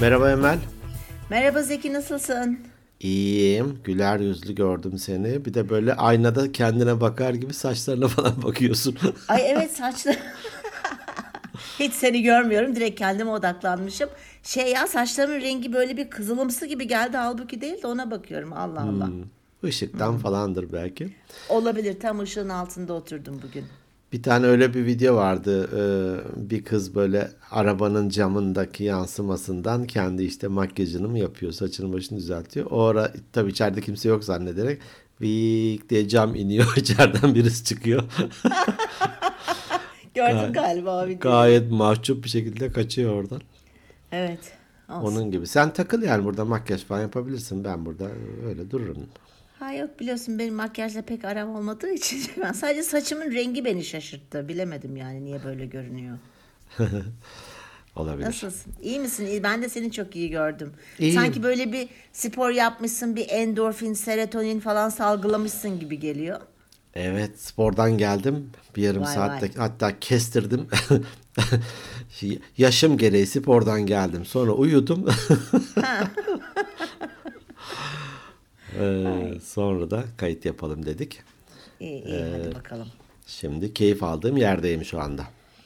Merhaba Emel. Merhaba Zeki, nasılsın? İyiyim. Güler yüzlü gördüm seni. Bir de böyle aynada kendine bakar gibi saçlarına falan bakıyorsun. Ay evet, saçlar. Hiç seni görmüyorum. Direkt kendime odaklanmışım. Saçlarımın rengi böyle bir kızılımsı gibi geldi. Halbuki değil de ona bakıyorum. Allah Allah. Işıktan falandır belki. Olabilir. Tam ışığın altında oturdum bugün. Bir tane öyle bir video vardı. Bir kız böyle arabanın camındaki yansımasından kendi işte makyajını mı yapıyor, saçını başını düzeltiyor. O ara tabii içeride kimse yok zannederek vik diye cam iniyor. İçeriden birisi çıkıyor. Gördüm galiba o videoyu. Gayet mahcup bir şekilde kaçıyor oradan. Evet. Olsun. Onun gibi. Sen takıl yani, burada makyaj falan yapabilirsin. Ben burada öyle dururum. Ha yok, biliyorsun benim makyajla pek aram olmadığı için ben sadece saçımın rengi beni şaşırttı. Bilemedim yani niye böyle görünüyor. Olabilir. Nasılsın? İyi misin? Ben de seni çok iyi gördüm. İyiyim. Sanki böyle bir spor yapmışsın, bir endorfin, serotonin falan salgılamışsın gibi geliyor. Evet, spordan geldim. Bir yarım saatte hatta kestirdim. Yaşım gereği spordan geldim. Sonra uyudum. Sonra da kayıt yapalım dedik. İyi hadi bakalım. Şimdi keyif aldığım yerdeyim şu anda.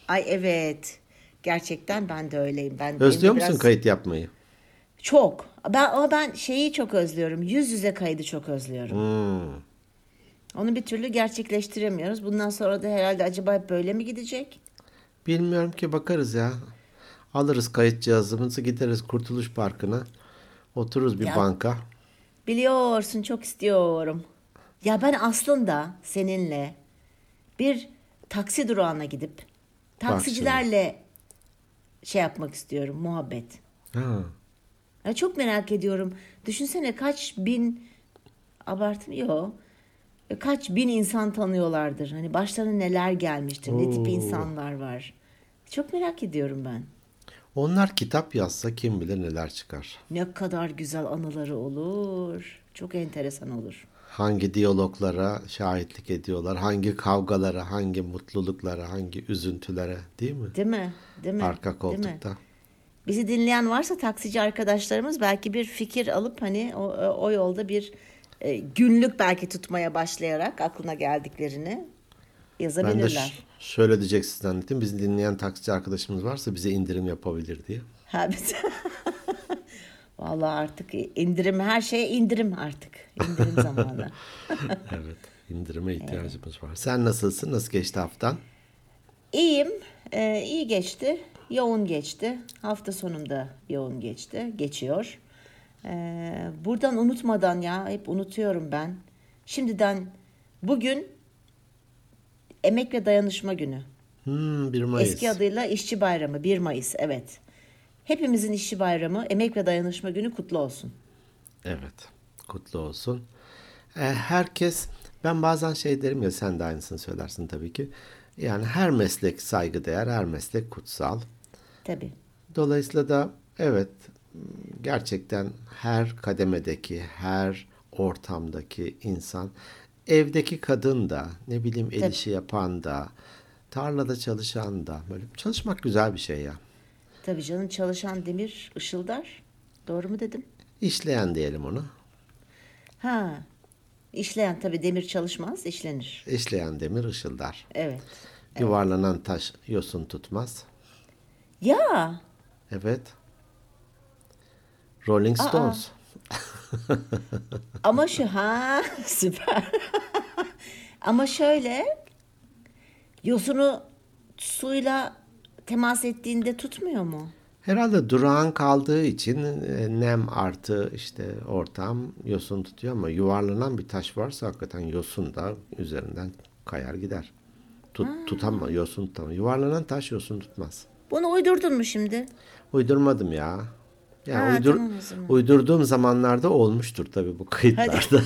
Ay evet. Gerçekten ben de öyleyim. Özlüyor musun kayıt yapmayı? Çok. Ben şeyi çok özlüyorum. Yüz yüze kaydı çok özlüyorum. Onu bir türlü gerçekleştiremiyoruz. Bundan sonra da herhalde acaba hep böyle mi gidecek? Bilmiyorum ki, bakarız ya. Alırız kayıt cihazımızı, gideriz Kurtuluş Parkı'na. Otururuz bir banka. Biliyorsun çok istiyorum. Ya ben aslında seninle bir taksi durağına gidip taksicilerle yapmak istiyorum, muhabbet. Ha. Ya çok merak ediyorum. Düşünsene kaç bin insan tanıyorlardır. Hani başlarına neler gelmiştir, ne tip insanlar var. Çok merak ediyorum ben. Onlar kitap yazsa kim bilir neler çıkar. Ne kadar güzel anıları olur. Çok enteresan olur. Hangi diyaloglara şahitlik ediyorlar, hangi kavgalara, hangi mutluluklara, hangi üzüntülere, değil mi? Değil mi? Arka koltukta. Mi? Bizi dinleyen varsa taksici arkadaşlarımız belki bir fikir alıp hani o yolda bir günlük belki tutmaya başlayarak aklına geldiklerini yazabilirler. Ben de şöyle diyeceksin zannettim. Bizi dinleyen taksici arkadaşımız varsa bize indirim yapabilir diye. Vallahi artık indirim, her şeye indirim artık. İndirim zamanı. Evet, indirime ihtiyacımız var. Sen nasılsın? Nasıl geçti haftan? İyiyim. İyi geçti. Yoğun geçti. Hafta sonunda yoğun geçti. Geçiyor. Buradan unutmadan hep unutuyorum ben. Şimdiden bugün Emek ve Dayanışma Günü. 1 Mayıs. Eski adıyla İşçi Bayramı. 1 Mayıs, evet. Hepimizin İşçi Bayramı, Emek ve Dayanışma Günü kutlu olsun. Evet, kutlu olsun. Herkes, ben bazen derim ya, sen de aynısını söylersin tabii ki. Yani her meslek saygıdeğer, her meslek kutsal. Tabii. Dolayısıyla da evet, gerçekten her kademedeki, her ortamdaki insan, evdeki kadın da, ne bileyim el işi yapan da, tarlada çalışan da, böyle çalışmak güzel bir şey ya. Tabii canım, çalışan demir ışıldar. Doğru mu dedim? İşleyen diyelim ona. İşleyen tabii, demir çalışmaz, işlenir. İşleyen demir ışıldar. Evet. Yuvarlanan taş yosun tutmaz. Ya. Evet. Rolling Stones. Ama süper. Ama şöyle, yosunu suyla temas ettiğinde tutmuyor mu? Herhalde durağan kaldığı için nem artı ortam yosun tutuyor, ama yuvarlanan bir taş varsa hakikaten yosun da üzerinden kayar gider. Tutamaz. Yuvarlanan taş yosun tutmaz. Bunu uydurdun mu şimdi? Uydurmadım ya. Yani uydurduğum zamanlarda olmuştur tabii bu kayıtlarda.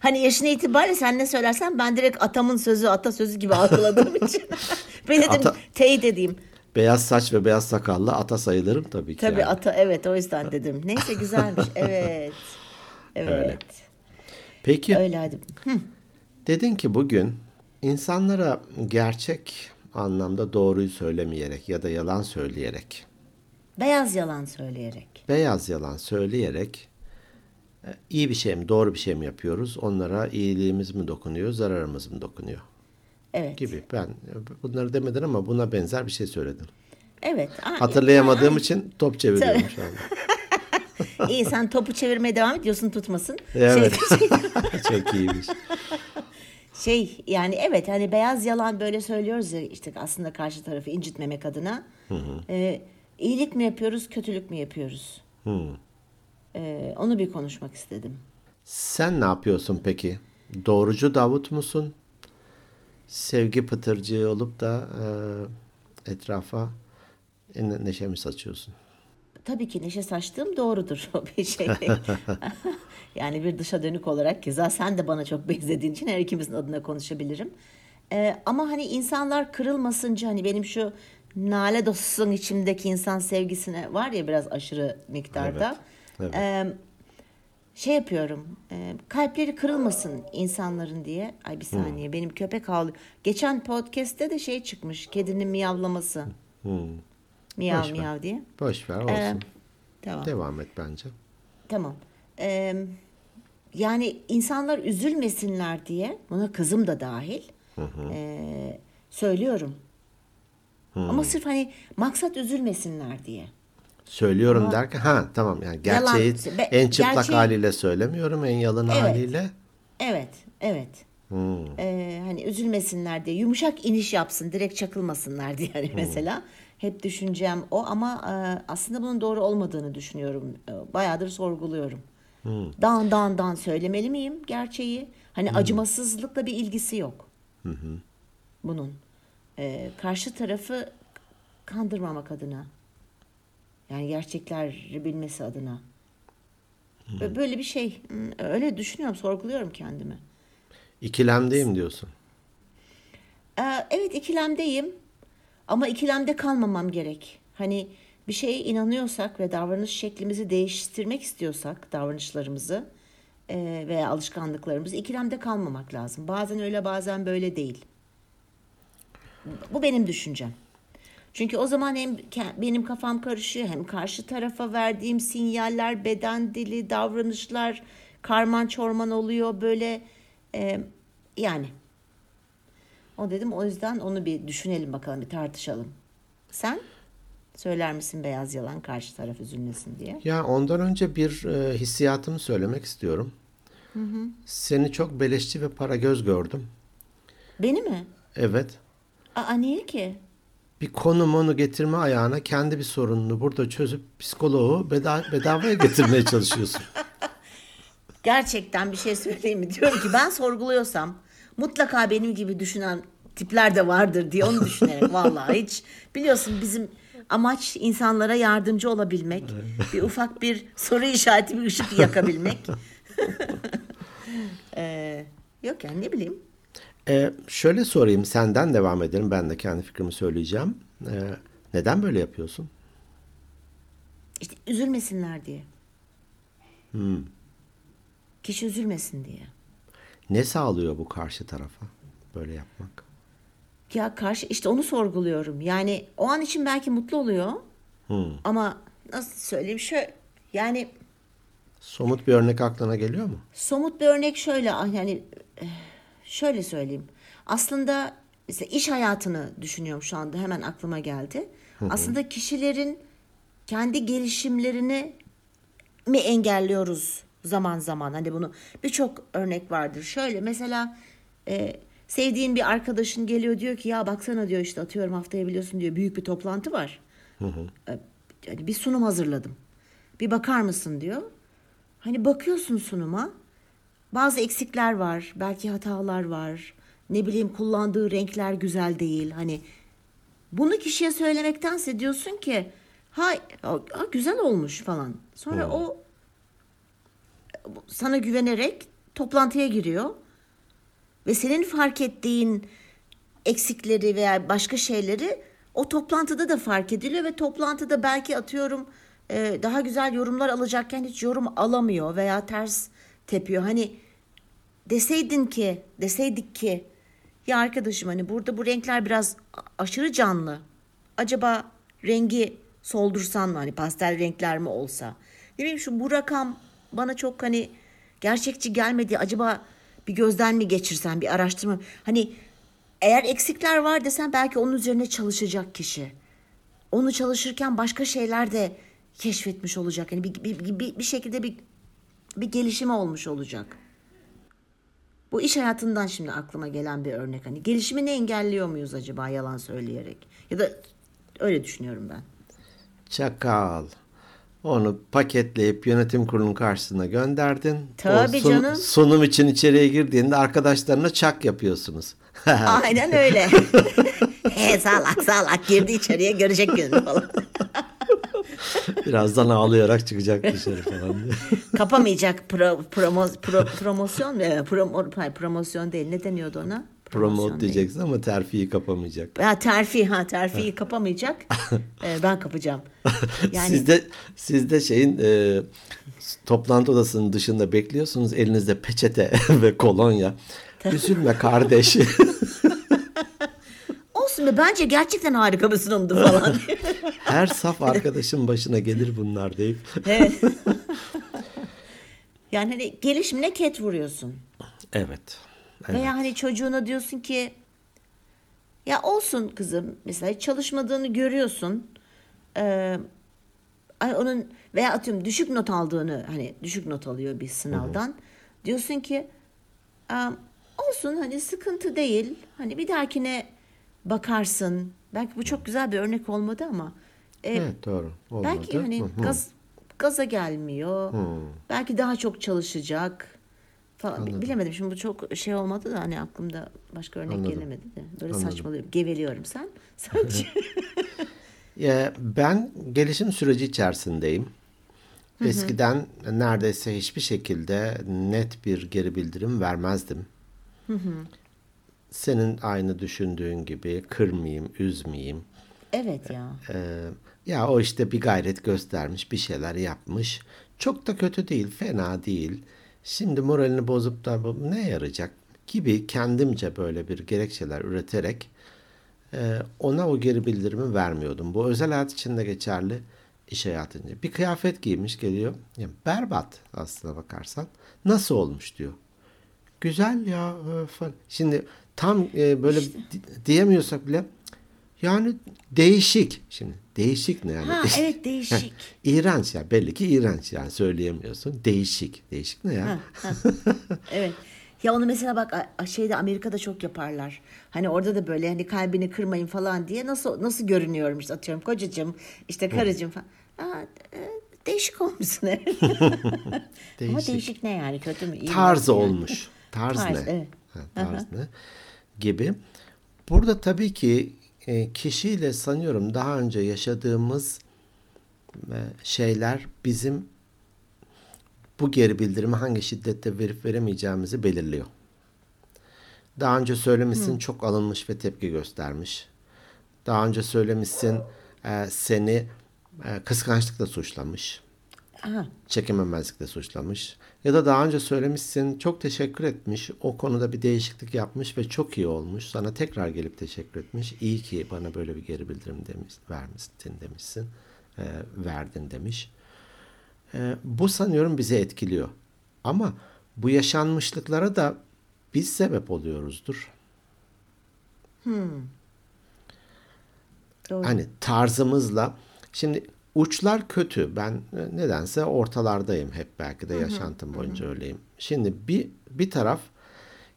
Hani yaşına itibariyle sen ne söylersen ben direkt atamın sözü, atasözü gibi algıladığım için. Ben dedim teyit edeyim. Beyaz saç ve beyaz sakallı ata sayılırım tabii ki. Tabii yani. Ata, evet, o yüzden dedim. Neyse, güzelmiş. Evet. Öyle. Peki. Öyle hadi. Dedin ki bugün insanlara gerçek anlamda doğruyu söylemeyerek ya da yalan söyleyerek Beyaz yalan söyleyerek. Beyaz yalan söyleyerek iyi bir şey mi, doğru bir şey mi yapıyoruz? Onlara iyiliğimiz mi dokunuyor, zararımız mı dokunuyor? Evet. Gibi. Ben bunları demeden ama buna benzer bir şey söyledim. Evet. Hatırlayamadığım için top çeviriyorum şu anda. İyi, sen topu çevirmeye devam ediyorsun, tutmasın. Evet. Çok iyiymiş. Yani evet, hani beyaz yalan böyle söylüyoruz ya, işte aslında karşı tarafı incitmemek adına. İyilik mi yapıyoruz, kötülük mü yapıyoruz? Onu bir konuşmak istedim. Sen ne yapıyorsun peki? Doğrucu Davut musun? Sevgi pıtırcığı olup da etrafa neşemi saçıyorsun. Tabii ki neşe saçtığım doğrudur. O bir şey. Yani bir dışa dönük olarak, keza sen de bana çok benzediğin için her ikimizin adına konuşabilirim. Ama hani insanlar kırılmasınca, hani benim şu Nale dostun içimdeki insan sevgisine var ya, biraz aşırı miktarda. Evet. Yapıyorum. Kalpleri kırılmasın insanların diye. Ay bir saniye, benim köpek havlıyor. Geçen podcast'te de çıkmış. Kedinin miyavlaması. Miyav boş miyav ver diye. Boş ver, olsun. Tamam. Devam et bence. Tamam. Yani insanlar üzülmesinler diye, buna kızım da dahil, söylüyorum. Ama sırf hani maksat üzülmesinler diye. Söylüyorum ama derken tamam, yani gerçeği yalan, en çıplak haliyle söylemiyorum, en yalın haliyle. Evet. Hani üzülmesinler diye, yumuşak iniş yapsın, direkt çakılmasınlar diye hani mesela. Hep düşüncem o ama aslında bunun doğru olmadığını düşünüyorum. Bayağıdır sorguluyorum. Dan söylemeli miyim gerçeği? Hani acımasızlıkla bir ilgisi yok. Bunun. Karşı tarafı kandırmamak adına, yani gerçekleri bilmesi adına böyle bir şey, öyle düşünüyorum, sorguluyorum kendimi. İkilemdeyim diyorsun. Evet, ikilemdeyim ama ikilemde kalmamam gerek. Hani bir şeye inanıyorsak ve davranış şeklimizi değiştirmek istiyorsak, davranışlarımızı veya alışkanlıklarımızı, ikilemde kalmamak lazım. Bazen öyle, bazen böyle değil. Bu benim düşüncem. Çünkü o zaman hem benim kafam karışıyor, hem karşı tarafa verdiğim sinyaller, beden dili, davranışlar karman çorman oluyor böyle, yani. O yüzden onu bir düşünelim bakalım, bir tartışalım. Sen söyler misin beyaz yalan, karşı taraf üzülmesin diye? Ya ondan önce bir hissiyatımı söylemek istiyorum. Seni çok beleşçi ve paragöz gördüm. Beni mi? Evet. Niye ki? Bir konumunu getirme ayağına, kendi bir sorununu burada çözüp psikoloğu bedavaya getirmeye çalışıyorsun. Gerçekten bir şey söyleyeyim mi? Diyorum ki ben sorguluyorsam mutlaka benim gibi düşünen tipler de vardır diye onu düşünerek. Vallahi hiç, biliyorsun bizim amaç insanlara yardımcı olabilmek. Bir ufak bir soru işareti, bir ışık yakabilmek. Yok yani, ne bileyim. Şöyle sorayım, senden devam edelim, ben de kendi fikrimi söyleyeceğim. Neden böyle yapıyorsun? İşte üzülmesinler diye. Kişi üzülmesin diye. Ne sağlıyor bu karşı tarafa böyle yapmak? Ya karşı, işte onu sorguluyorum. Yani o an için belki mutlu oluyor. Ama nasıl söyleyeyim, yani somut bir örnek aklına geliyor mu? Somut bir örnek şöyle, yani şöyle söyleyeyim. Aslında işte iş hayatını düşünüyorum şu anda. Hemen aklıma geldi. Aslında kişilerin kendi gelişimlerini mi engelliyoruz zaman zaman? Hani bunu birçok örnek vardır. Şöyle mesela sevdiğin bir arkadaşın geliyor, diyor ki ya baksana diyor, işte atıyorum haftaya biliyorsun diyor büyük bir toplantı var. Bir sunum hazırladım. Bir bakar mısın diyor. Hani bakıyorsun sunuma. Bazı eksikler var, belki hatalar var, ne bileyim kullandığı renkler güzel değil. Hani bunu kişiye söylemektense diyorsun ki güzel olmuş falan. Sonra o sana güvenerek toplantıya giriyor ve senin fark ettiğin eksikleri veya başka şeyleri o toplantıda da fark ediliyor ve toplantıda belki atıyorum daha güzel yorumlar alacakken hiç yorum alamıyor veya ters tepiyor. Hani deseydik ki ya arkadaşım, hani burada bu renkler biraz aşırı canlı. Acaba rengi soldursan mı, hani pastel renkler mi olsa? Ne bileyim, şu bu rakam bana çok hani gerçekçi gelmedi. Acaba bir gözden mi geçirsen, bir araştırma? Hani eğer eksikler var desen belki onun üzerine çalışacak kişi. Onu çalışırken başka şeyler de keşfetmiş olacak. Yani bir şekilde bir gelişime olmuş olacak. Bu iş hayatından şimdi aklıma gelen bir örnek. Hani gelişimini engelliyor muyuz acaba yalan söyleyerek? Ya da öyle düşünüyorum ben. Çakal. Onu paketleyip yönetim kurulunun karşısına gönderdin. Tabii canım. Sunum için içeriye girdiğinde arkadaşlarına çak yapıyorsunuz. Aynen öyle. Salak girdi içeriye, görecek gününü falan. Birazdan ağlayarak çıkacak dışarı falan diye. Kapamayacak promosyon değil. Ne deniyordu ona? Promote diyeceksin ama terfiyi kapamayacak. Terfiyi kapamayacak. Ben kapacağım. Yani... Siz de şeyin toplantı odasının dışında bekliyorsunuz. Elinizde peçete ve kolonya. Üzülme kardeş. Olsun be, bence gerçekten harika bir sunumdu falan. Her saf arkadaşın başına gelir bunlar deyip. Evet. Yani hani gelişimine ket vuruyorsun. Evet. Evet. Veya hani çocuğuna diyorsun ki ya olsun kızım, mesela çalışmadığını görüyorsun, onun veya atıyorum düşük not aldığını, hani düşük not alıyor bir sınavdan, diyorsun ki olsun, hani sıkıntı değil, hani bir dahakine bakarsın. Belki bu çok güzel bir örnek olmadı ama evet, doğru olmadı. Belki hani gaza gelmiyor, belki daha çok çalışacak. Anladım. Bilemedim. Şimdi bu çok şey olmadı da hani aklımda başka örnek gelemedi de. Böyle saçmalıyorum. Geveliyorum sanki. Ben gelişim süreci içerisindeyim. Hı-hı. Eskiden neredeyse hiçbir şekilde net bir geri bildirim vermezdim. Hı-hı. Senin aynı düşündüğün gibi kırmayayım, üzmeyeyim. Evet ya. Ya o işte bir gayret göstermiş, bir şeyler yapmış. Çok da kötü değil, fena değil. Şimdi moralini bozup da bu ne yarayacak gibi kendimce böyle bir gerekçeler üreterek ona o geri bildirimi vermiyordum. Bu özel hayat için de geçerli, iş hayatında. Bir kıyafet giymiş geliyor. Yani berbat aslına bakarsan. Nasıl olmuş diyor. Güzel ya falan. Şimdi tam böyle işte diyemiyorsak bile yani değişik. Şimdi değişik ne yani? Ha evet, değişik. Yani, iğrenç ya, belli ki iğrenç yani, söyleyemiyorsun. Değişik. Değişik ne ya? Evet. Ya onu mesela bak şeyde, Amerika'da çok yaparlar. Hani orada da böyle hani kalbini kırmayın falan diye nasıl görünüyorum işte, atıyorum kocacığım, işte karıcığım falan. Değişik olmuşsun. Evet. Değişik. Ama değişik ne yani, kötü mü? İyi tarz yani. Olmuş. Tarz ne? Evet. Tarz ne? Gibi. Burada tabii ki kişiyle sanıyorum daha önce yaşadığımız şeyler bizim bu geri bildirimi hangi şiddette verip veremeyeceğimizi belirliyor. Daha önce söylemişsin, çok alınmış ve tepki göstermiş. Daha önce söylemişsin, seni kıskançlıkla suçlamış. Aha. Çekememezlikle suçlamış. Ya da daha önce söylemişsin, çok teşekkür etmiş, o konuda bir değişiklik yapmış ve çok iyi olmuş. Sana tekrar gelip teşekkür etmiş. İyi ki bana böyle bir geri bildirim verdin demiş. Bu sanıyorum bizi etkiliyor. Ama bu yaşanmışlıklara da biz sebep oluyoruzdur. Doğru. Hani tarzımızla. Şimdi uçlar kötü. Ben nedense ortalardayım hep, belki de yaşantım boyunca öyleyim. Şimdi bir taraf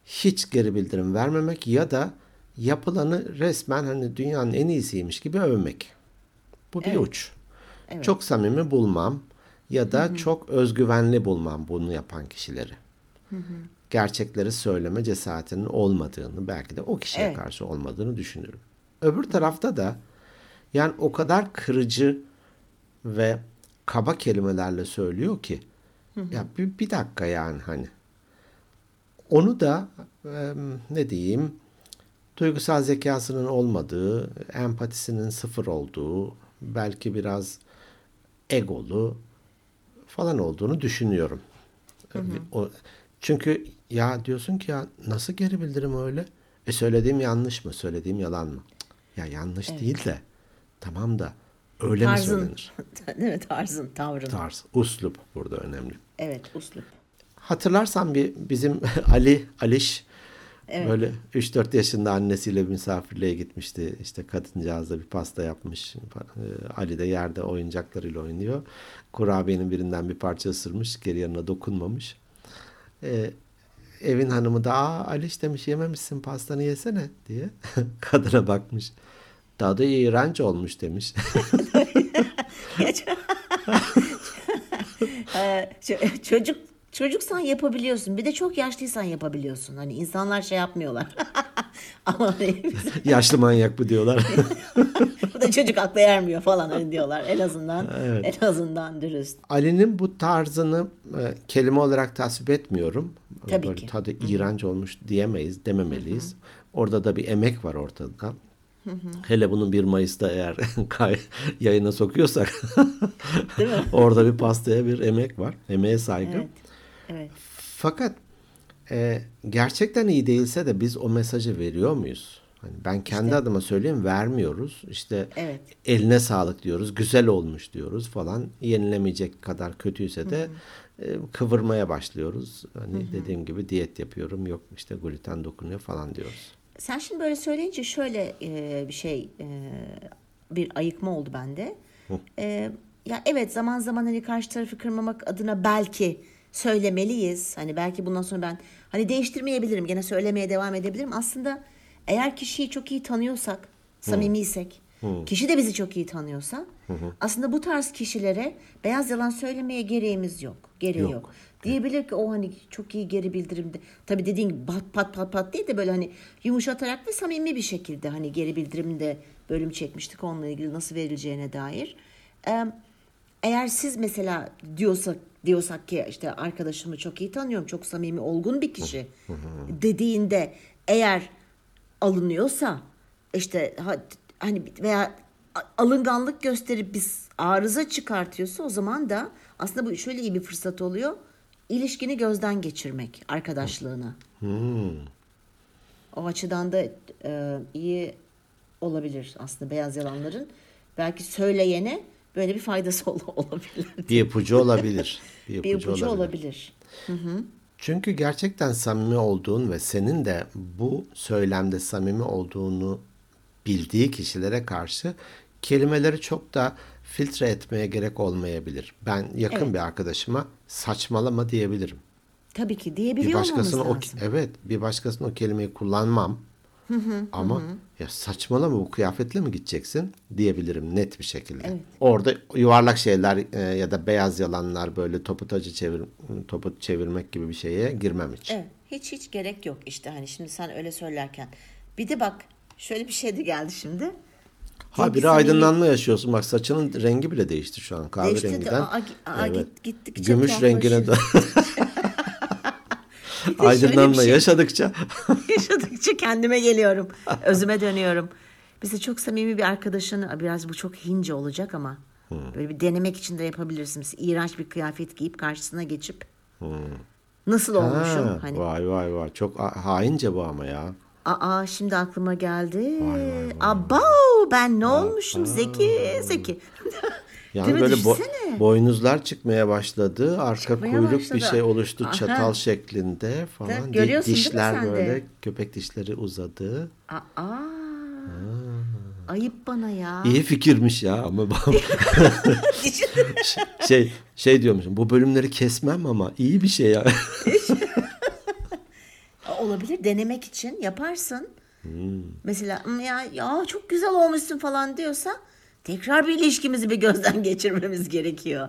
hiç geri bildirim vermemek ya da yapılanı resmen hani dünyanın en iyisiymiş gibi övmek. Bu bir uç. Evet. Çok samimi bulmam ya da çok özgüvenli bulmam bunu yapan kişileri. Gerçekleri söyleme cesaretinin olmadığını, belki de o kişiye karşı olmadığını düşünürüm. Öbür tarafta da yani o kadar kırıcı ve kaba kelimelerle söylüyor ki ya bir dakika yani, hani onu da ne diyeyim, duygusal zekasının olmadığı, empatisinin sıfır olduğu, belki biraz egolu falan olduğunu düşünüyorum. Çünkü ya diyorsun ki ya nasıl geri bildirim öyle? Söylediğim yanlış mı? Söylediğim yalan mı? Ya yanlış değil de tamam da Öyle tarzın, mi söylenir? Evet, tarzın, tavrın. Tarz, uslup burada önemli. Evet, uslup. Hatırlarsan bizim Aliş evet. Böyle 3-4 yaşında annesiyle misafirliğe gitmişti. İşte kadıncağız da bir pasta yapmış. Ali de yerde oyuncaklarıyla oynuyor. Kurabiyenin birinden bir parça ısırmış. Geri yanına dokunmamış. Evin hanımı da Aliş demiş, yememişsin pastanı yesene diye kadına bakmış. Tadı iğrenç olmuş demiş. Çocuksan yapabiliyorsun. Bir de çok yaşlıysan yapabiliyorsun. Hani insanlar şey yapmıyorlar. Ama yaşlı manyak bu diyorlar. Bu da çocuk akla ermiyor falan hani diyorlar. En azından dürüst. Ali'nin bu tarzını kelime olarak tasvip etmiyorum. Tabii böyle ki. Tadı iğrenç olmuş diyemeyiz, dememeliyiz. Orada da bir emek var ortada. Hele bunun 1 Mayıs'ta eğer yayına sokuyorsak Değil mi? orada bir pastaya bir emek var. Emeğe saygı. Evet. Evet. Fakat gerçekten iyi değilse de biz o mesajı veriyor muyuz? Hani ben kendi adıma söyleyeyim, vermiyoruz. İşte evet. Eline sağlık diyoruz, güzel olmuş diyoruz falan. Yenilemeyecek kadar kötüyse de kıvırmaya başlıyoruz. Hani dediğim gibi diyet yapıyorum, yok işte gluten dokunuyor falan diyoruz. Sen şimdi böyle söyleyince şöyle bir şey, bir ayıkma oldu bende. Ya evet, zaman zaman hani karşı tarafı kırmamak adına belki söylemeliyiz. Hani belki bundan sonra ben hani değiştirmeyebilirim, gene söylemeye devam edebilirim. Aslında eğer kişiyi çok iyi tanıyorsak, samimiysek, kişi de bizi çok iyi tanıyorsa, aslında bu tarz kişilere beyaz yalan söylemeye gereğimiz yok. Gereği yok. Diyebilir ki o hani çok iyi geri bildirimde. Tabii dediğin gibi pat pat değil de böyle hani yumuşatarak ve samimi bir şekilde hani geri bildirimde bölüm çekmiştik onunla ilgili nasıl verileceğine dair. Eğer siz mesela diyorsak ki işte arkadaşımı çok iyi tanıyorum, çok samimi, olgun bir kişi dediğinde eğer alınıyorsa işte hani veya alınganlık gösterip biz arıza çıkartıyorsa o zaman da aslında bu şöyle iyi bir fırsat oluyor. İlişkini gözden geçirmek, arkadaşlığını. O açıdan da iyi olabilir aslında beyaz yalanların. Belki söyleyene böyle bir faydası olabilir. Bir ipucu olabilir. Bir ipucu olabilir. Hı-hı. Çünkü gerçekten samimi olduğun ve senin de bu söylemde samimi olduğunu bildiği kişilere karşı kelimeleri çok da filtre etmeye gerek olmayabilir. Ben yakın bir arkadaşıma saçmalama diyebilirim. Tabii ki diyebiliyor olmamız lazım. Bir başkasının o kelimeyi kullanmam. Ama ya saçmalama, bu kıyafetle mi gideceksin diyebilirim net bir şekilde. Evet. Orada yuvarlak şeyler ya da beyaz yalanlar, böyle topu çevirmek gibi bir şeye girmem hiç. Evet, hiç gerek yok işte hani şimdi sen öyle söylerken. Bir de bak şöyle bir şey de geldi şimdi. Habire aydınlanma yaşıyorsun. Bak saçının rengi bile değişti şu an. Kahve rengiden. Gittikçe gümüş rengine de. Aydınlanma şey, yaşadıkça kendime geliyorum. Özüme dönüyorum. Bize çok samimi bir arkadaşını, biraz bu çok hince olacak ama böyle bir denemek için de yapabilirsiniz. İğrenç bir kıyafet giyip karşısına geçip nasıl olmuşum? Hani. Vay. Çok haince bu ama ya. Şimdi aklıma geldi. Vay. Abav, ben ne olmuşum Zeki. Yani böyle boynuzlar çıkmaya başladı. Arka kuyruk bir şey oluştu. Aha. Çatal şeklinde falan. Dişler böyle köpek dişleri uzadı. Ayıp bana ya. İyi fikirmiş ya ama şey diyormuşum. Bu bölümleri kesmem ama iyi bir şey ya. Olabilir, denemek için yaparsın. Mesela ya çok güzel olmuşsun falan diyorsa tekrar bir ilişkimizi bir gözden geçirmemiz gerekiyor.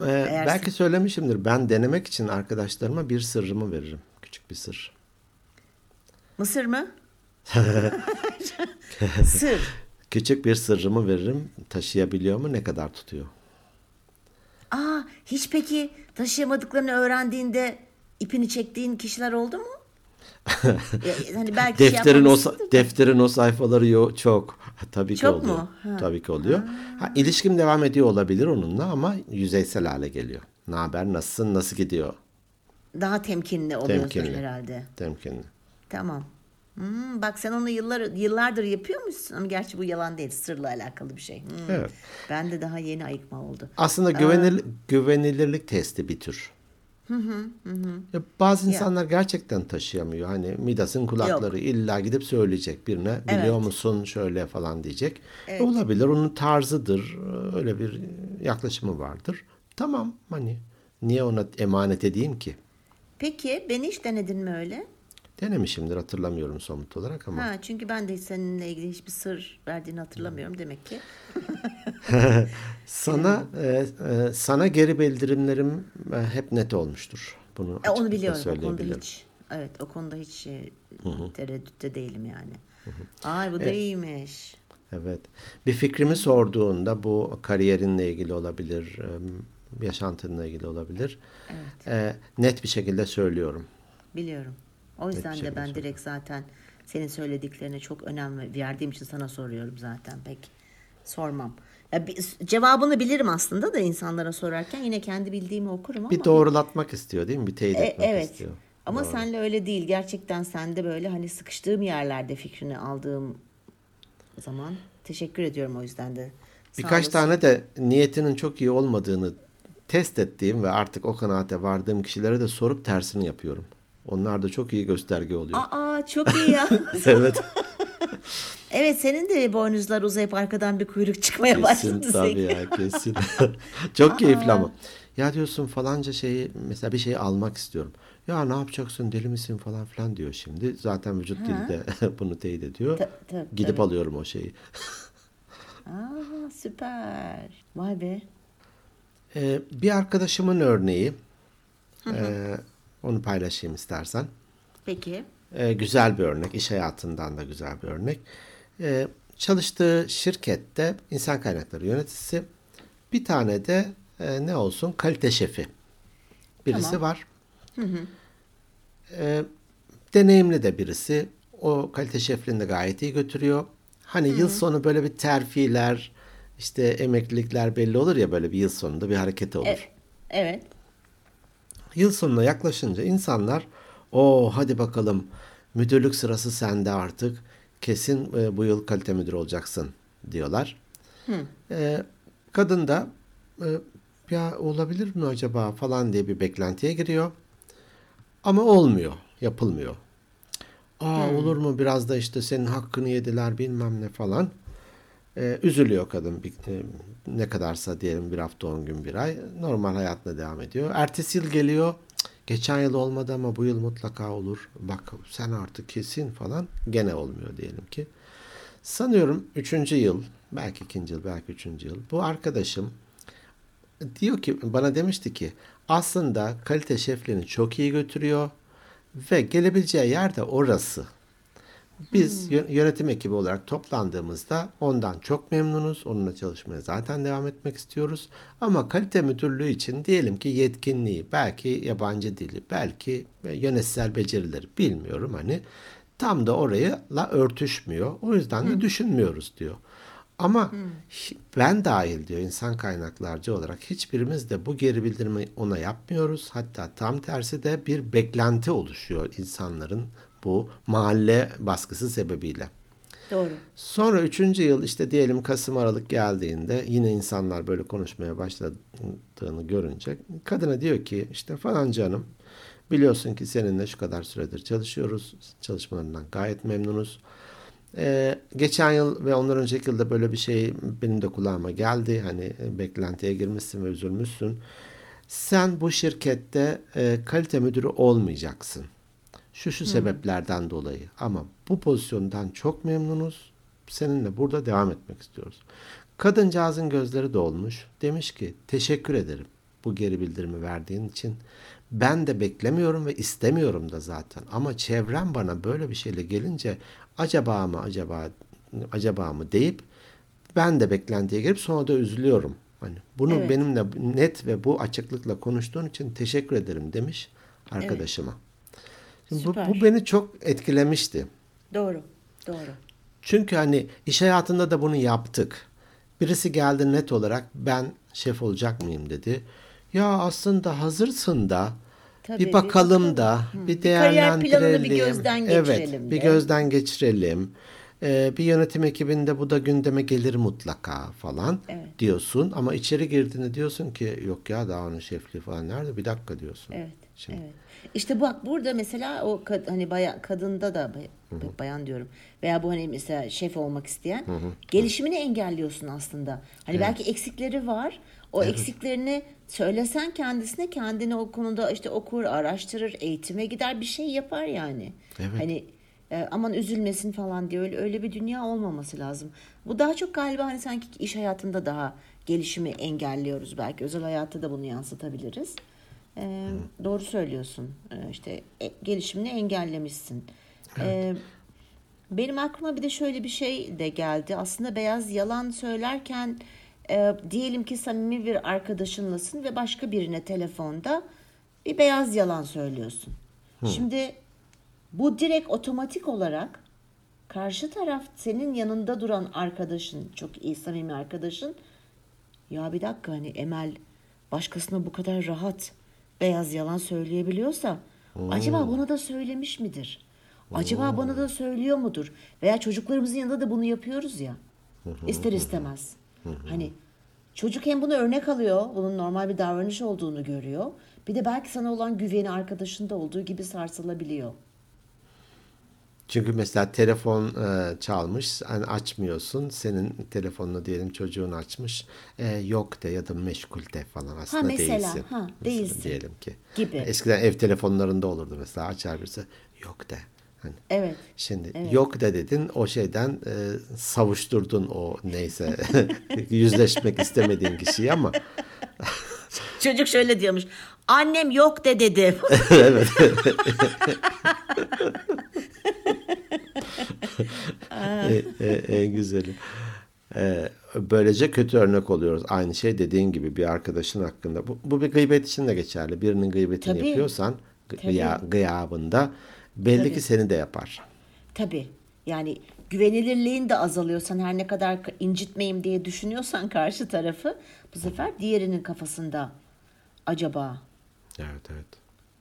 Belki söylemişimdir. Ben denemek için arkadaşlarıma bir sırrımı veririm. Küçük bir sır. Mısır mı? Sır. Küçük bir sırrımı veririm. Taşıyabiliyor mu? Ne kadar tutuyor? Hiç peki taşıyamadıklarını öğrendiğinde ipini çektiğin kişiler oldu mu? Yani belki defterin o sayfaları çok tabii ki oluyor. Tabii ki oluyor. İlişkim devam ediyor olabilir onunla ama yüzeysel hale geliyor. Ne haber, nasılsın, nasıl gidiyor? Daha temkinli oluyorsun herhalde. Tamam. Bak sen onu yıllardır yapıyormuşsun ama gerçi bu yalan değil, sırla alakalı bir şey. Evet. Ben de daha yeni ayıkma oldu. Aslında güvenilirlik testi bir tür. Ya bazı insanlar gerçekten taşıyamıyor. Hani Midas'ın kulakları illa gidip söyleyecek birine, biliyor musun şöyle falan diyecek. Olabilir, onun tarzıdır, öyle bir yaklaşımı vardır. Tamam, hani niye ona emanet edeyim ki? Peki beni hiç denedin mi öyle? Denemişimdir, hatırlamıyorum somut olarak ama. Çünkü ben de seninle ilgili hiçbir sır verdiğini hatırlamıyorum demek ki. Sana geri bildirimlerim hep net olmuştur. Bunu onu biliyorum. O konuda hiç, o konuda hiç tereddütte değilim yani. Bu da iyiymiş. Evet. Bir fikrimi sorduğunda, bu kariyerinle ilgili olabilir, yaşantınla ilgili olabilir. Evet. Net bir şekilde söylüyorum. Biliyorum. O yüzden de ben direkt zaten senin söylediklerine çok önem verdiğim için sana soruyorum zaten. Pek sormam. Ya cevabını bilirim aslında da insanlara sorarken yine kendi bildiğimi okurum ama. Bir doğrulatmak istiyor değil mi? Bir teyit etmek istiyor. Ama senle öyle değil. Gerçekten sende böyle hani sıkıştığım yerlerde fikrini aldığım zaman teşekkür ediyorum o yüzden de. Birkaç tane de niyetinin çok iyi olmadığını test ettiğim ve artık o kanaate vardığım kişilere de sorup tersini yapıyorum. Onlar da çok iyi gösterge oluyor. Çok iyi ya. Evet. Evet, senin de boynuzlar uzayıp arkadan bir kuyruk çıkmaya başladı. Kesin tabii ya, kesin. Çok keyifli ama. Ya diyorsun falanca şeyi, mesela bir şeyi almak istiyorum. Ya ne yapacaksın, deli misin falan filan diyor şimdi. Zaten vücut dili de bunu teyit ediyor. Gidip alıyorum o şeyi. Süper. Vay be. Bir arkadaşımın örneği. Onu paylaşayım istersen. Peki. Güzel bir örnek. İş hayatından da güzel bir örnek. Çalıştığı şirkette insan kaynakları yöneticisi, bir tane de ne olsun, kalite şefi birisi var. Deneyimli de birisi. O kalite şefliğini de gayet iyi götürüyor. Hani yıl sonu böyle bir terfiler, işte emeklilikler belli olur ya, böyle bir yıl sonunda bir hareketi olur. Evet. Yıl sonuna yaklaşınca insanlar, hadi bakalım müdürlük sırası sende artık, kesin bu yıl kalite müdürü olacaksın diyorlar. Kadın da ya olabilir mi acaba falan diye bir beklentiye giriyor. Ama olmuyor, yapılmıyor. Olur mu, biraz da işte senin hakkını yediler bilmem ne falan. Üzülüyor kadın, ne kadarsa diyelim, bir hafta 10 gün, bir ay normal hayatına devam ediyor. Ertesi yıl geliyor, geçen yıl olmadı ama bu yıl mutlaka olur, bak sen artık kesin falan, gene olmuyor diyelim ki. Sanıyorum 3. yıl, belki 2. yıl, belki 3. yıl, bu arkadaşım diyor ki, bana demişti ki aslında kalite şefliğini çok iyi götürüyor ve gelebileceği yer de orası. Biz yönetim ekibi olarak toplandığımızda ondan çok memnunuz. Onunla çalışmaya zaten devam etmek istiyoruz. Ama kalite müdürlüğü için diyelim ki yetkinliği, belki yabancı dili, belki yönetsel becerileri, bilmiyorum, hani tam da orayla örtüşmüyor. O yüzden de düşünmüyoruz diyor. Ama ben dahil diyor, insan kaynaklarcı olarak hiçbirimiz de bu geri bildirimi ona yapmıyoruz. Hatta tam tersi de bir beklenti oluşuyor insanların, bu mahalle baskısı sebebiyle. Doğru. Sonra 3. yıl, işte diyelim Kasım Aralık geldiğinde yine insanlar böyle konuşmaya başladığını görünce kadına diyor ki işte falan canım, biliyorsun ki seninle şu kadar süredir çalışıyoruz. Çalışmalarından gayet memnunuz. Geçen yıl ve ondan önceki yılda böyle bir şey benim de kulağıma geldi. Hani beklentiye girmişsin ve üzülmüşsün. Sen bu şirkette kalite müdürü olmayacaksın. Şu sebeplerden dolayı, ama bu pozisyondan çok memnunuz. Seninle burada devam etmek istiyoruz. Kadıncağızın gözleri dolmuş. Demiş ki teşekkür ederim bu geri bildirimi verdiğin için. Ben de beklemiyorum ve istemiyorum da zaten. Ama çevrem bana böyle bir şeyle gelince acaba mı deyip ben de beklentiye girip sonra da üzülüyorum. Hani bunu benimle net ve bu açıklıkla konuştuğun için teşekkür ederim demiş arkadaşıma. Bu beni çok etkilemişti. Doğru. Çünkü hani iş hayatında da bunu yaptık. Birisi geldi net olarak ben şef olacak mıyım dedi. Ya aslında hazırsın da Tabii, bir bakalım da bir değerlendirelim. Kariyer planını bir gözden geçirelim. Evet, bir gözden geçirelim. Bir yönetim ekibinde bu da gündeme gelir mutlaka falan diyorsun. Ama içeri girdiğinde diyorsun ki yok ya daha onun şefliği falan nerede? Bir dakika diyorsun. Evet. Şimdi. Evet. İşte bak burada mesela o hani kadında da bayan diyorum veya bu hani mesela şef olmak isteyen gelişimini engelliyorsun aslında. Hani belki eksikleri var. O eksiklerini söylesen kendisine, kendini o konuda işte okur, araştırır, eğitime gider, bir şey yapar yani. Evet. Hani aman üzülmesin falan diye öyle bir dünya olmaması lazım. Bu daha çok galiba hani sanki iş hayatında daha gelişimi engelliyoruz belki. Özel hayatta da bunu yansıtabiliriz. Doğru söylüyorsun. İşte gelişimini engellemişsin. Evet. Benim aklıma bir de şöyle bir şey de geldi. Aslında beyaz yalan söylerken diyelim ki samimi bir arkadaşınlasın ve başka birine telefonda bir beyaz yalan söylüyorsun. Şimdi bu direkt otomatik olarak karşı taraf, senin yanında duran arkadaşın, çok iyi samimi arkadaşın, ya bir dakika hani Emel başkasına bu kadar rahat beyaz yalan söyleyebiliyorsa acaba bana da söylemiş midir? Acaba bana da söylüyor mudur? Veya çocuklarımızın yanında da bunu yapıyoruz ya ister istemez. Hani çocuk hem bunu örnek alıyor, bunun normal bir davranış olduğunu görüyor. Bir de belki sana olan güveni arkadaşında olduğu gibi sarsılabiliyor. Çünkü mesela telefon çalmış, hani açmıyorsun. Senin telefonunu diyelim çocuğun açmış. Yok de ya da meşgul de falan, aslında mesela, değilsin. Değilsin diyelim ki. Gibi. Eskiden ev telefonlarında olurdu mesela, açar birisi yok de. Hani şimdi yok da dedin, o şeyden savuşturdun o neyse yüzleşmek istemediğin kişiyi ama. Çocuk şöyle diyormuş. Annem yok de dedi. Evet. En güzeli. Böylece kötü örnek oluyoruz. Aynı şey dediğin gibi bir arkadaşın hakkında. Bu bir gıybet için de geçerli. Birinin gıybetini yapıyorsan gıyabında belli ki seni de yapar. Tabii. Yani güvenilirliğin de azalıyorsan, her ne kadar incitmeyeyim diye düşünüyorsan karşı tarafı, bu sefer diğerinin kafasında acaba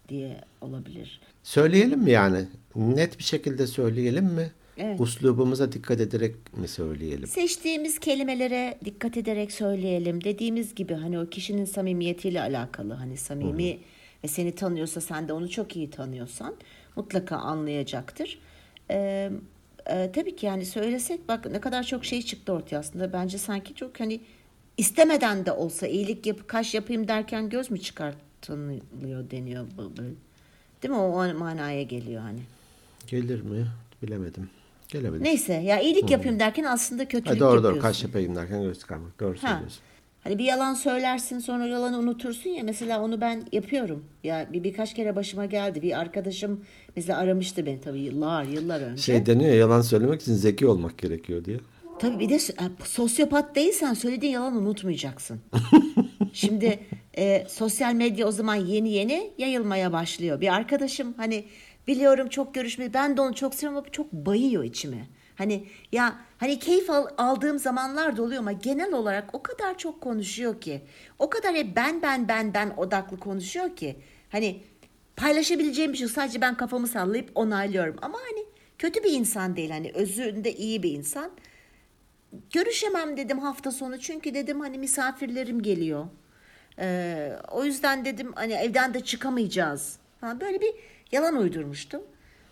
diye olabilir. Söyleyelim mi yani? Net bir şekilde söyleyelim mi? Evet. Uslubumuza dikkat ederek mi söyleyelim? Seçtiğimiz kelimelere dikkat ederek söyleyelim. Dediğimiz gibi hani o kişinin samimiyetiyle alakalı. Hani samimi ve seni tanıyorsa, sen de onu çok iyi tanıyorsan mutlaka anlayacaktır. Tabii ki yani söylesek bak ne kadar çok şey çıktı ortaya aslında. Bence sanki çok hani istemeden de olsa iyilik kaş yapayım derken göz mü çıkartılıyor deniyor. Değil mi? O manaya geliyor hani. Gelir mi? Bilemedim. Gelebilir. Neyse ya iyilik yapayım derken aslında kötülük yapıyorsun. Doğru kaş yapayım derken göz çıkarmak. Doğru söylüyorsun. Hani bir yalan söylersin sonra yalanı unutursun ya, mesela onu ben yapıyorum. Ya birkaç kere başıma geldi. Bir arkadaşım mesela aramıştı beni tabii yıllar önce. Şey deniyor, yalan söylemek için zeki olmak gerekiyor diye. Tabii bir de sosyopat değilsen söylediğin yalanı unutmayacaksın. Şimdi sosyal medya o zaman yeni yayılmaya başlıyor. Bir arkadaşım hani biliyorum çok görüşmeyi, ben de onu çok seviyorum ama çok bayıyor içime. Hani ya hani keyif aldığım zamanlar da oluyor ama genel olarak o kadar çok konuşuyor ki. O kadar hep ben odaklı konuşuyor ki. Hani paylaşabileceğim bir şey, sadece ben kafamı sallayıp onaylıyorum. Ama hani kötü bir insan değil, hani özünde iyi bir insan. Görüşemem dedim hafta sonu çünkü dedim hani misafirlerim geliyor. O yüzden dedim hani evden de çıkamayacağız. Böyle bir yalan uydurmuştum.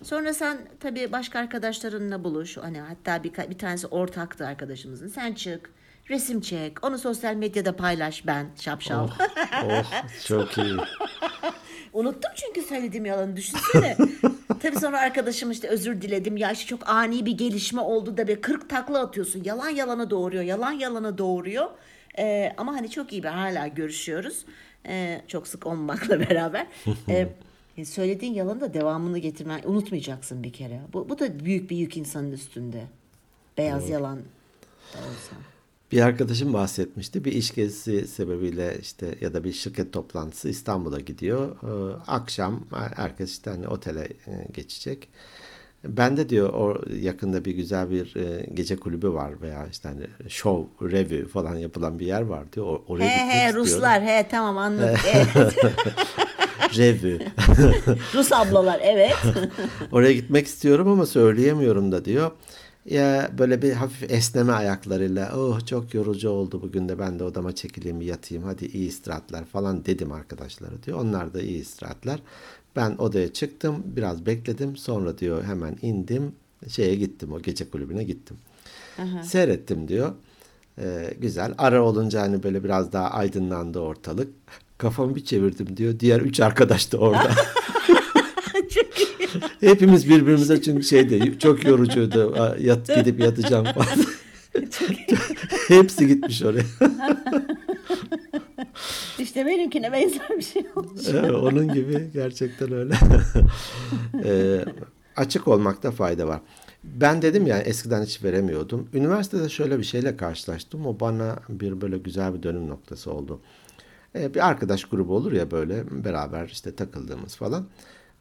Sonra sen tabii başka arkadaşlarınla buluş. Hani hatta bir tanesi ortaktı arkadaşımızın. Sen çık, resim çek, onu sosyal medyada paylaş, ben şapşal. Çok iyi. Unuttum çünkü söylediğim yalanı, düşünsene. Tabii sonra arkadaşım işte özür diledim. Ya işte çok ani bir gelişme oldu da bir 40 takla atıyorsun. Yalan yalana doğuruyor. Ama hani çok iyi, hala görüşüyoruz. Çok sık olmakla beraber. Söylediğin yalanı da devamını getirmen, unutmayacaksın bir kere. Bu da büyük bir yük insanın üstünde. Beyaz yalan da olsa. Bir arkadaşım bahsetmişti. Bir iş gezisi sebebiyle işte ya da bir şirket toplantısı İstanbul'a gidiyor. Akşam herkes işte hani otele geçecek. Ben de diyor o yakında bir güzel bir gece kulübü var veya işte hani show, revue falan yapılan bir yer var diyor. Oraya gitmek istiyorum. Ruslar tamam anladım. Revü. Rus ablalar, evet. Oraya gitmek istiyorum ama söyleyemiyorum da diyor. Ya böyle bir hafif esneme ayaklarıyla, oh çok yorucu oldu bugün de, ben de odama çekileyim yatayım, hadi iyi istirahatler falan dedim arkadaşlara diyor. Onlar da iyi istirahatler. Ben odaya çıktım, biraz bekledim, sonra diyor hemen indim şeye gittim, o gece kulübüne gittim. Aha. Seyrettim diyor. Güzel. Ara olunca hani böyle biraz daha aydınlandı ortalık. Kafamı bir çevirdim diyor. Diğer 3 arkadaş da orada. Hepimiz birbirimize, çünkü şeyde çok yorucuydu. Gidip yatacağım falan. Hepsi gitmiş oraya. İşte benimkine benzer bir şey olmuş. Onun gibi gerçekten öyle. Açık olmakta fayda var. Ben dedim ya eskiden hiç veremiyordum. Üniversitede şöyle bir şeyle karşılaştım. O bana bir böyle güzel bir dönüm noktası oldu. Bir arkadaş grubu olur ya böyle beraber işte takıldığımız falan.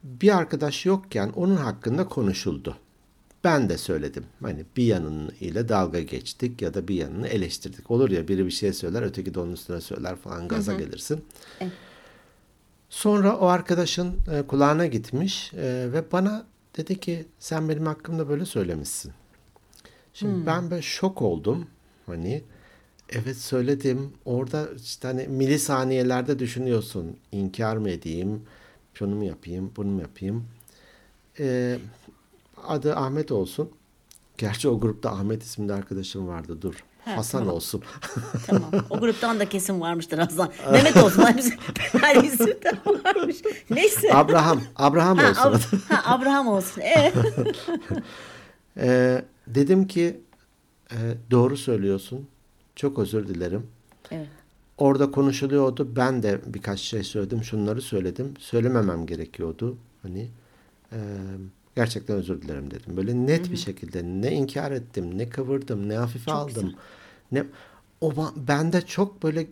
Bir arkadaş yokken onun hakkında konuşuldu. Ben de söyledim. Hani bir yanını ile dalga geçtik ya da bir yanını eleştirdik. Olur ya biri bir şey söyler, öteki de onun üstüne söyler falan, gaza gelirsin. Evet. Sonra o arkadaşın kulağına gitmiş ve bana dedi ki sen benim hakkımda böyle söylemişsin. Şimdi ben böyle şok oldum. Hani evet söyledim. Orada işte hani milisaniyelerde düşünüyorsun. İnkar mı edeyim? Şunu mu yapayım? Bunu mu yapayım? Adı Ahmet olsun. Gerçi o grupta Ahmet isminde arkadaşım vardı. Dur. He, Hasan tamam. Olsun. Tamam. O gruptan da kesin varmıştır Hasan. Mehmet olsun. Her isimden varmış. Neyse. Abraham olsun. Abraham olsun. Dedim ki doğru söylüyorsun. Çok özür dilerim. Evet. Orada konuşuluyordu. Ben de birkaç şey söyledim. Şunları söyledim. Söylememem gerekiyordu. Hani gerçekten özür dilerim dedim. Böyle net bir şekilde ne inkar ettim, ne kıvırdım, ne hafife aldım. Ne, bende çok böyle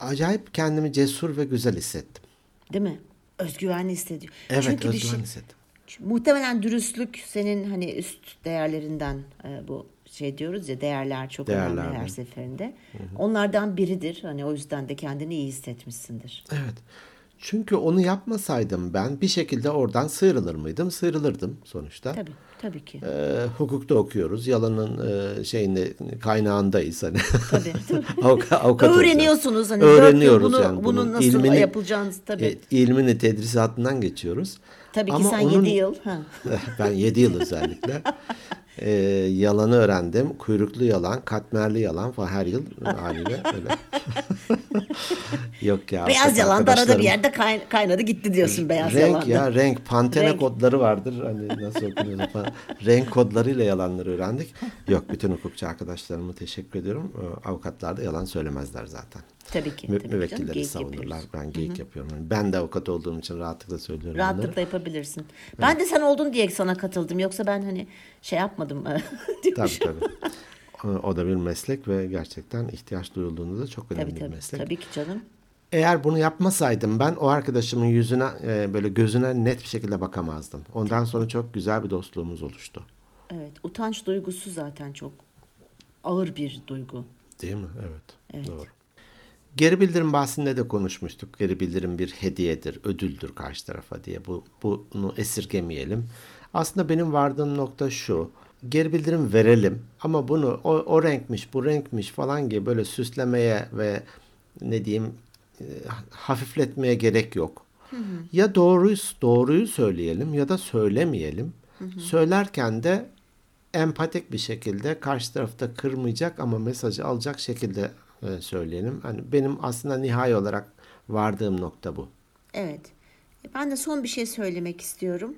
acayip kendimi cesur ve güzel hissettim. Değil mi? Özgüvenli hissediyor. Evet, çünkü özgüvenli hissettim. Muhtemelen dürüstlük senin hani üst değerlerinden bu şey diyoruz ya, değerler çok önemli her seferinde. Hı-hı. Onlardan biridir. Hani o yüzden de kendini iyi hissetmişsindir. Evet. Çünkü onu yapmasaydım ben bir şekilde oradan sıyrılır mıydım? Sıyrılırdım sonuçta. Tabii ki. Hukukta okuyoruz. Yalanın kaynağındayız hani. Tabii. Avukat öğreniyorsunuz hani. Öğreniyoruz bunun nasıl yapılacağını tabii. İlmini tedrisatından geçiyoruz. Tabii ki. Ama sen 7 yıl. Ben 7 yıl özellikle. Yalanı öğrendim. Kuyruklu yalan, katmerli yalan falan her yıl haliyle öyle. Yok ya. Beyaz yalan da arada bir yerde kaynadı gitti diyorsun beyaz yalan. Renk Pantene kodları vardır. Hani nasıl okunuyor falan. Renk kodlarıyla yalanları öğrendik. Yok, bütün hukukçu arkadaşlarıma teşekkür ediyorum. Avukatlar da yalan söylemezler zaten. Tabii ki. Müvekkilleri savunurlar. Ben geyik yapıyorum. Ben de avukat olduğum için rahatlıkla söylüyorum. Rahatlıkla yapabilirsin. Ben de sen oldun diye sana katıldım. Yoksa ben hani şey yapmadım. Tabii. O da bir meslek ve gerçekten ihtiyaç duyulduğunda da çok önemli bir meslek. Tabii ki canım. Eğer bunu yapmasaydım ben o arkadaşımın yüzüne böyle gözüne net bir şekilde bakamazdım. Ondan sonra çok güzel bir dostluğumuz oluştu. Evet. Utanç duygusu zaten çok ağır bir duygu. Değil mi? Evet. Doğru. Geri bildirim bahsinde de konuşmuştuk. Geri bildirim bir hediyedir, ödüldür karşı tarafa diye. Bunu esirgemeyelim. Aslında benim vardığım nokta şu. Geri bildirim verelim ama bunu o renkmiş, bu renkmiş falan gibi böyle süslemeye ve ne diyeyim hafifletmeye gerek yok. Ya doğruyu söyleyelim ya da söylemeyelim. Söylerken de empatik bir şekilde karşı tarafta kırmayacak ama mesajı alacak şekilde söyleyelim. Hani benim aslında nihai olarak vardığım nokta bu. Evet. Ben de son bir şey söylemek istiyorum.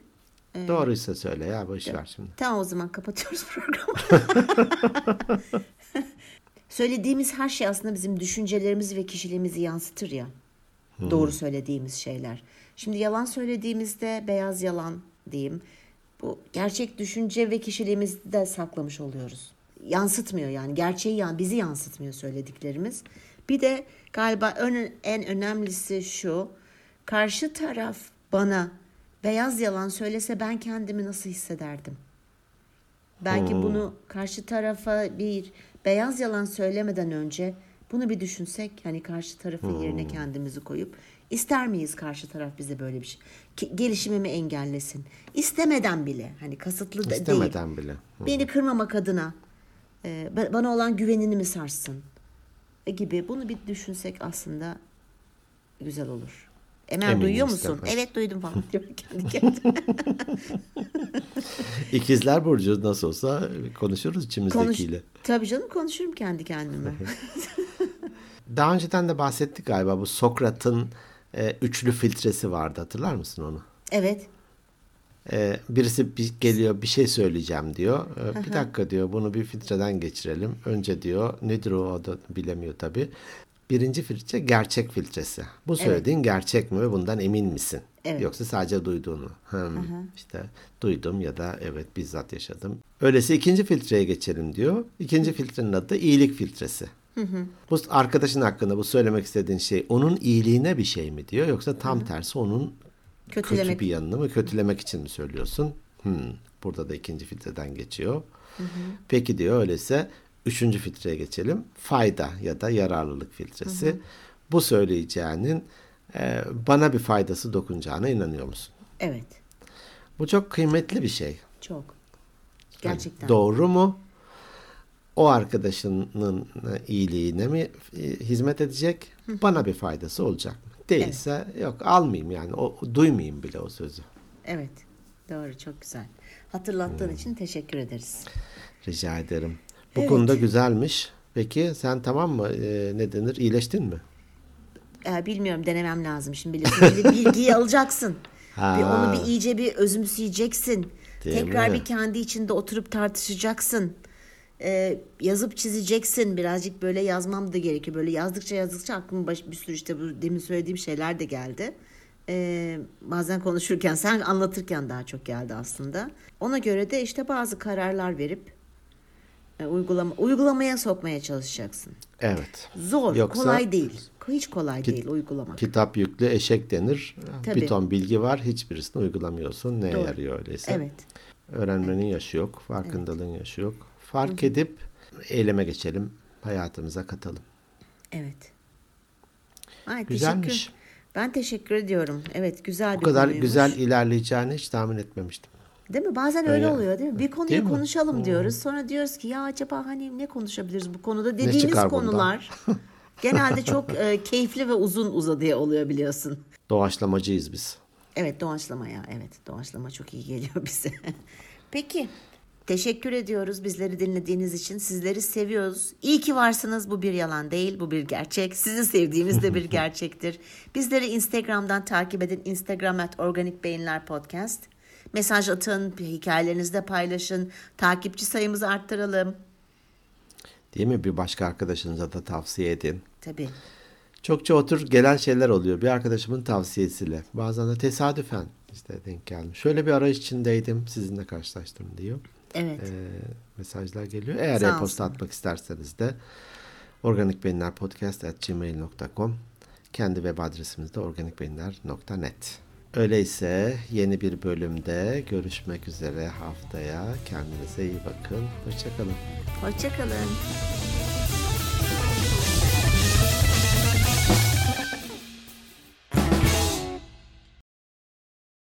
Doğruysa söyle ya, boşver şimdi. Tamam, o zaman kapatıyoruz programı. Söylediğimiz her şey aslında bizim düşüncelerimizi ve kişiliğimizi yansıtır ya. Doğru söylediğimiz şeyler. Şimdi yalan söylediğimizde beyaz yalan diyeyim. Bu gerçek düşünce ve kişiliğimizi de saklamış oluyoruz. Yansıtmıyor yani. Bizi yansıtmıyor söylediklerimiz. Bir de galiba en önemlisi şu. Karşı taraf bana beyaz yalan söylese ben kendimi nasıl hissederdim? Belki bunu karşı tarafa bir beyaz yalan söylemeden önce bunu bir düşünsek, hani karşı tarafın yerine kendimizi koyup İster miyiz karşı taraf bize böyle bir şey? Gelişimimi engellesin. İstemeden bile. Hani kasıtlı da değil. İstemeden bile. Hı. Beni kırmamak adına bana olan güvenini mi sarsın? Gibi. Bunu bir düşünsek aslında güzel olur. Emel duyuyor musun? Tabii. Evet duydum falan diyor kendi. İkizler Burcu nasıl olsa konuşuruz içimizdekiyle. Tabii canım, konuşurum kendi kendime. Daha önceden de bahsettik galiba, bu Sokrat'ın üçlü filtresi vardı, hatırlar mısın onu? Evet. Birisi geliyor, bir şey söyleyeceğim diyor. Bir dakika diyor, bunu bir filtreden geçirelim. Önce diyor nedir o da bilemiyor tabii. Birinci filtre gerçek filtresi. Bu söylediğin gerçek mi ve bundan emin misin? Evet. Yoksa sadece duyduğunu. İşte duydum ya da evet bizzat yaşadım. Öyleyse ikinci filtreye geçelim diyor. İkinci filtrenin adı iyilik filtresi. Bu arkadaşın hakkında bu söylemek istediğin şey onun iyiliğine bir şey mi diyor? Yoksa tam tersi onun kötü bir yanını mı, kötülemek için mi söylüyorsun? Burada da ikinci filtreden geçiyor. Peki diyor, öyleyse üçüncü filtreye geçelim. Fayda ya da yararlılık filtresi. Bu söyleyeceğinin bana bir faydası dokunacağına inanıyor musun? Evet. Bu çok kıymetli bir şey. Çok. Gerçekten. Yani doğru mu? O arkadaşının iyiliğine mi hizmet edecek? Bana bir faydası olacak mı? Değilse yok, almayayım yani. Duymayayım bile o sözü. Evet. Doğru, çok güzel. Hatırlattığın için teşekkür ederiz. Rica ederim. Bu konuda güzelmiş. Peki sen tamam mı? Ne denir? İyileştin mi? Bilmiyorum. Denemem lazım. Şimdi biliyorsun. Bilgiyi alacaksın. Onu iyice bir özümseyeceksin. Tekrar bir kendi içinde oturup tartışacaksın. Yazıp çizeceksin. Birazcık böyle yazmam da gerekiyor. Böyle yazdıkça aklıma bir sürü işte bu demin söylediğim şeyler de geldi. Bazen konuşurken, sen anlatırken daha çok geldi aslında. Ona göre de işte bazı kararlar verip uygulamaya sokmaya çalışacaksın. Evet. Zor. Yoksa kolay değil. Hiç kolay değil uygulamak. Kitap yüklü eşek denir. Tabii. Bir ton bilgi var. Hiçbirisini uygulamıyorsun. Neye yarıyor öyleyse? Evet. Öğrenmenin yaşı yok. Farkındalığın yaşı yok. Fark edip eyleme geçelim. Hayatımıza katalım. Evet. Güzelmiş. Ben teşekkür ediyorum. Evet, güzel bir konuymuş. Bu kadar güzel ilerleyeceğini hiç tahmin etmemiştim. Değil mi? Bazen öyle oluyor değil mi? Bir konuyu konuşalım diyoruz. Sonra diyoruz ki ya acaba hani ne konuşabiliriz bu konuda? Dediğimiz konular genelde çok keyifli ve uzun uzadıya oluyor, biliyorsun. Doğaçlamacıyız biz. Evet, doğaçlamaya. Evet, doğaçlama çok iyi geliyor bize. Peki. Teşekkür ediyoruz bizleri dinlediğiniz için. Sizleri seviyoruz. İyi ki varsınız. Bu bir yalan değil, bu bir gerçek. Sizi sevdiğimiz de bir gerçektir. Bizleri Instagram'dan takip edin. Instagram @organikbeyinlerpodcast. Mesaj atın, hikayelerinizi de paylaşın. Takipçi sayımızı arttıralım. Değil mi? Bir başka arkadaşınıza da tavsiye edin. Tabii. Çokça gelen şeyler oluyor. Bir arkadaşımın tavsiyesiyle. Bazen de tesadüfen işte denk gelmiş. Şöyle bir arayış içindeydim, sizinle karşılaştım diyor. Evet. Mesajlar geliyor. Eğer e-posta atmak isterseniz de organikbeyinlerpodcast@gmail.com. Kendi web adresimiz de organikbeyinler.net. Öyleyse yeni bir bölümde görüşmek üzere haftaya. Kendinize iyi bakın. Hoşçakalın. Hoşçakalın.